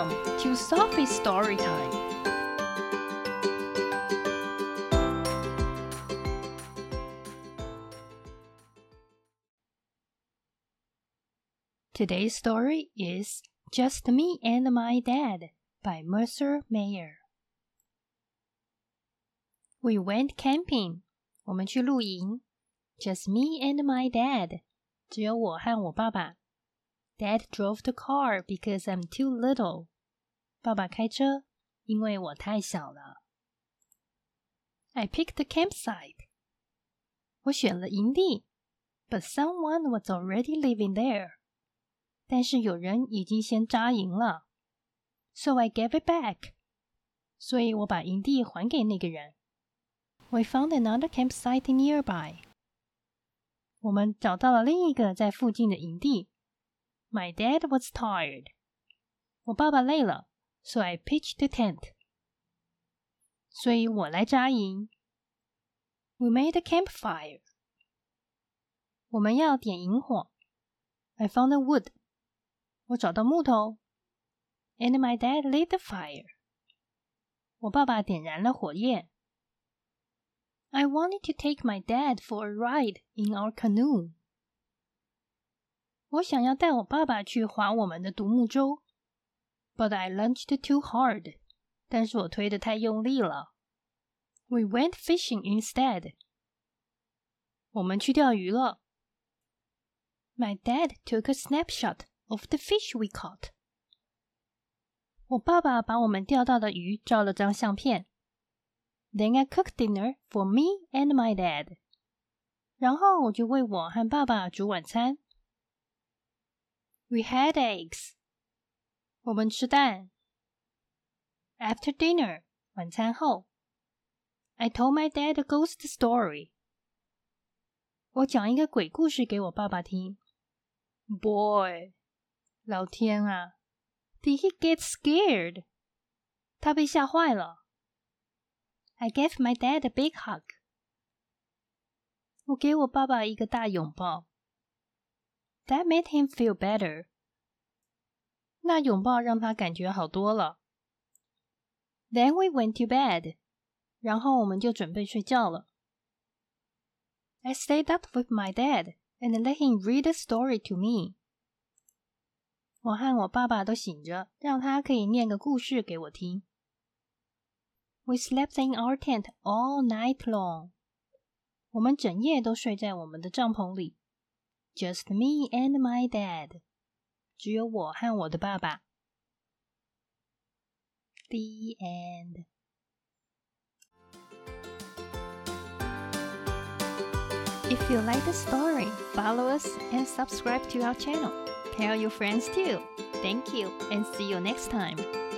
Welcome to Sophie's Storytime. Today's story is Just Me and My Dad by Mercer Mayer. We went camping. 我们去露营。Just me and my dad. 只有我和我爸爸。Dad drove the car because I'm too little. 爸爸开车，因为我太小了。I picked the campsite. 我选了营地。But someone was already living there. 但是有人已经先扎营了。So I gave it back. 所以我把营地还给那个人。We found another campsite nearby. 我们找到了另一个在附近的营地。My dad was tired. 我爸爸累了 ，so I pitched the tent. 所以我来扎营。We made a campfire. 我们要点萤火。I found a wood. 我找到木头。And my dad lit the fire. 我爸爸点燃了火焰。I wanted to take my dad for a ride in our canoe. 我想要带我爸爸去划我们的独木舟。But I lunged too hard. 但是我推得太用力了。We went fishing instead. 我们去钓鱼了。My dad took a snapshot of the fish we caught. 我爸爸把我们钓到的鱼照了张相片。Then I cooked dinner for me and my dad. 然后我就为我和爸爸煮晚餐。We had eggs. 我们吃蛋。After dinner, 晚餐后 I told my dad a ghost story. 我讲一个鬼故事给我爸爸听。Boy, 老天啊 Did he get scared? 他被吓坏了。I gave my dad a big hug. 我给我爸爸一个大拥抱。That made him feel better. 那拥抱让他感觉好多了。Then we went to bed. 然后我们就准备睡觉了。I stayed up with my dad and let him read a story to me. 我和我爸爸都醒着，让他可以念个故事给我听。We slept in our tent all night long. 我们整夜都睡在我们的帐篷里。Just me and my dad. 只有我和我的爸爸。The end. If you like the story, follow us and subscribe to our channel. Tell your friends too. Thank you and see you next time.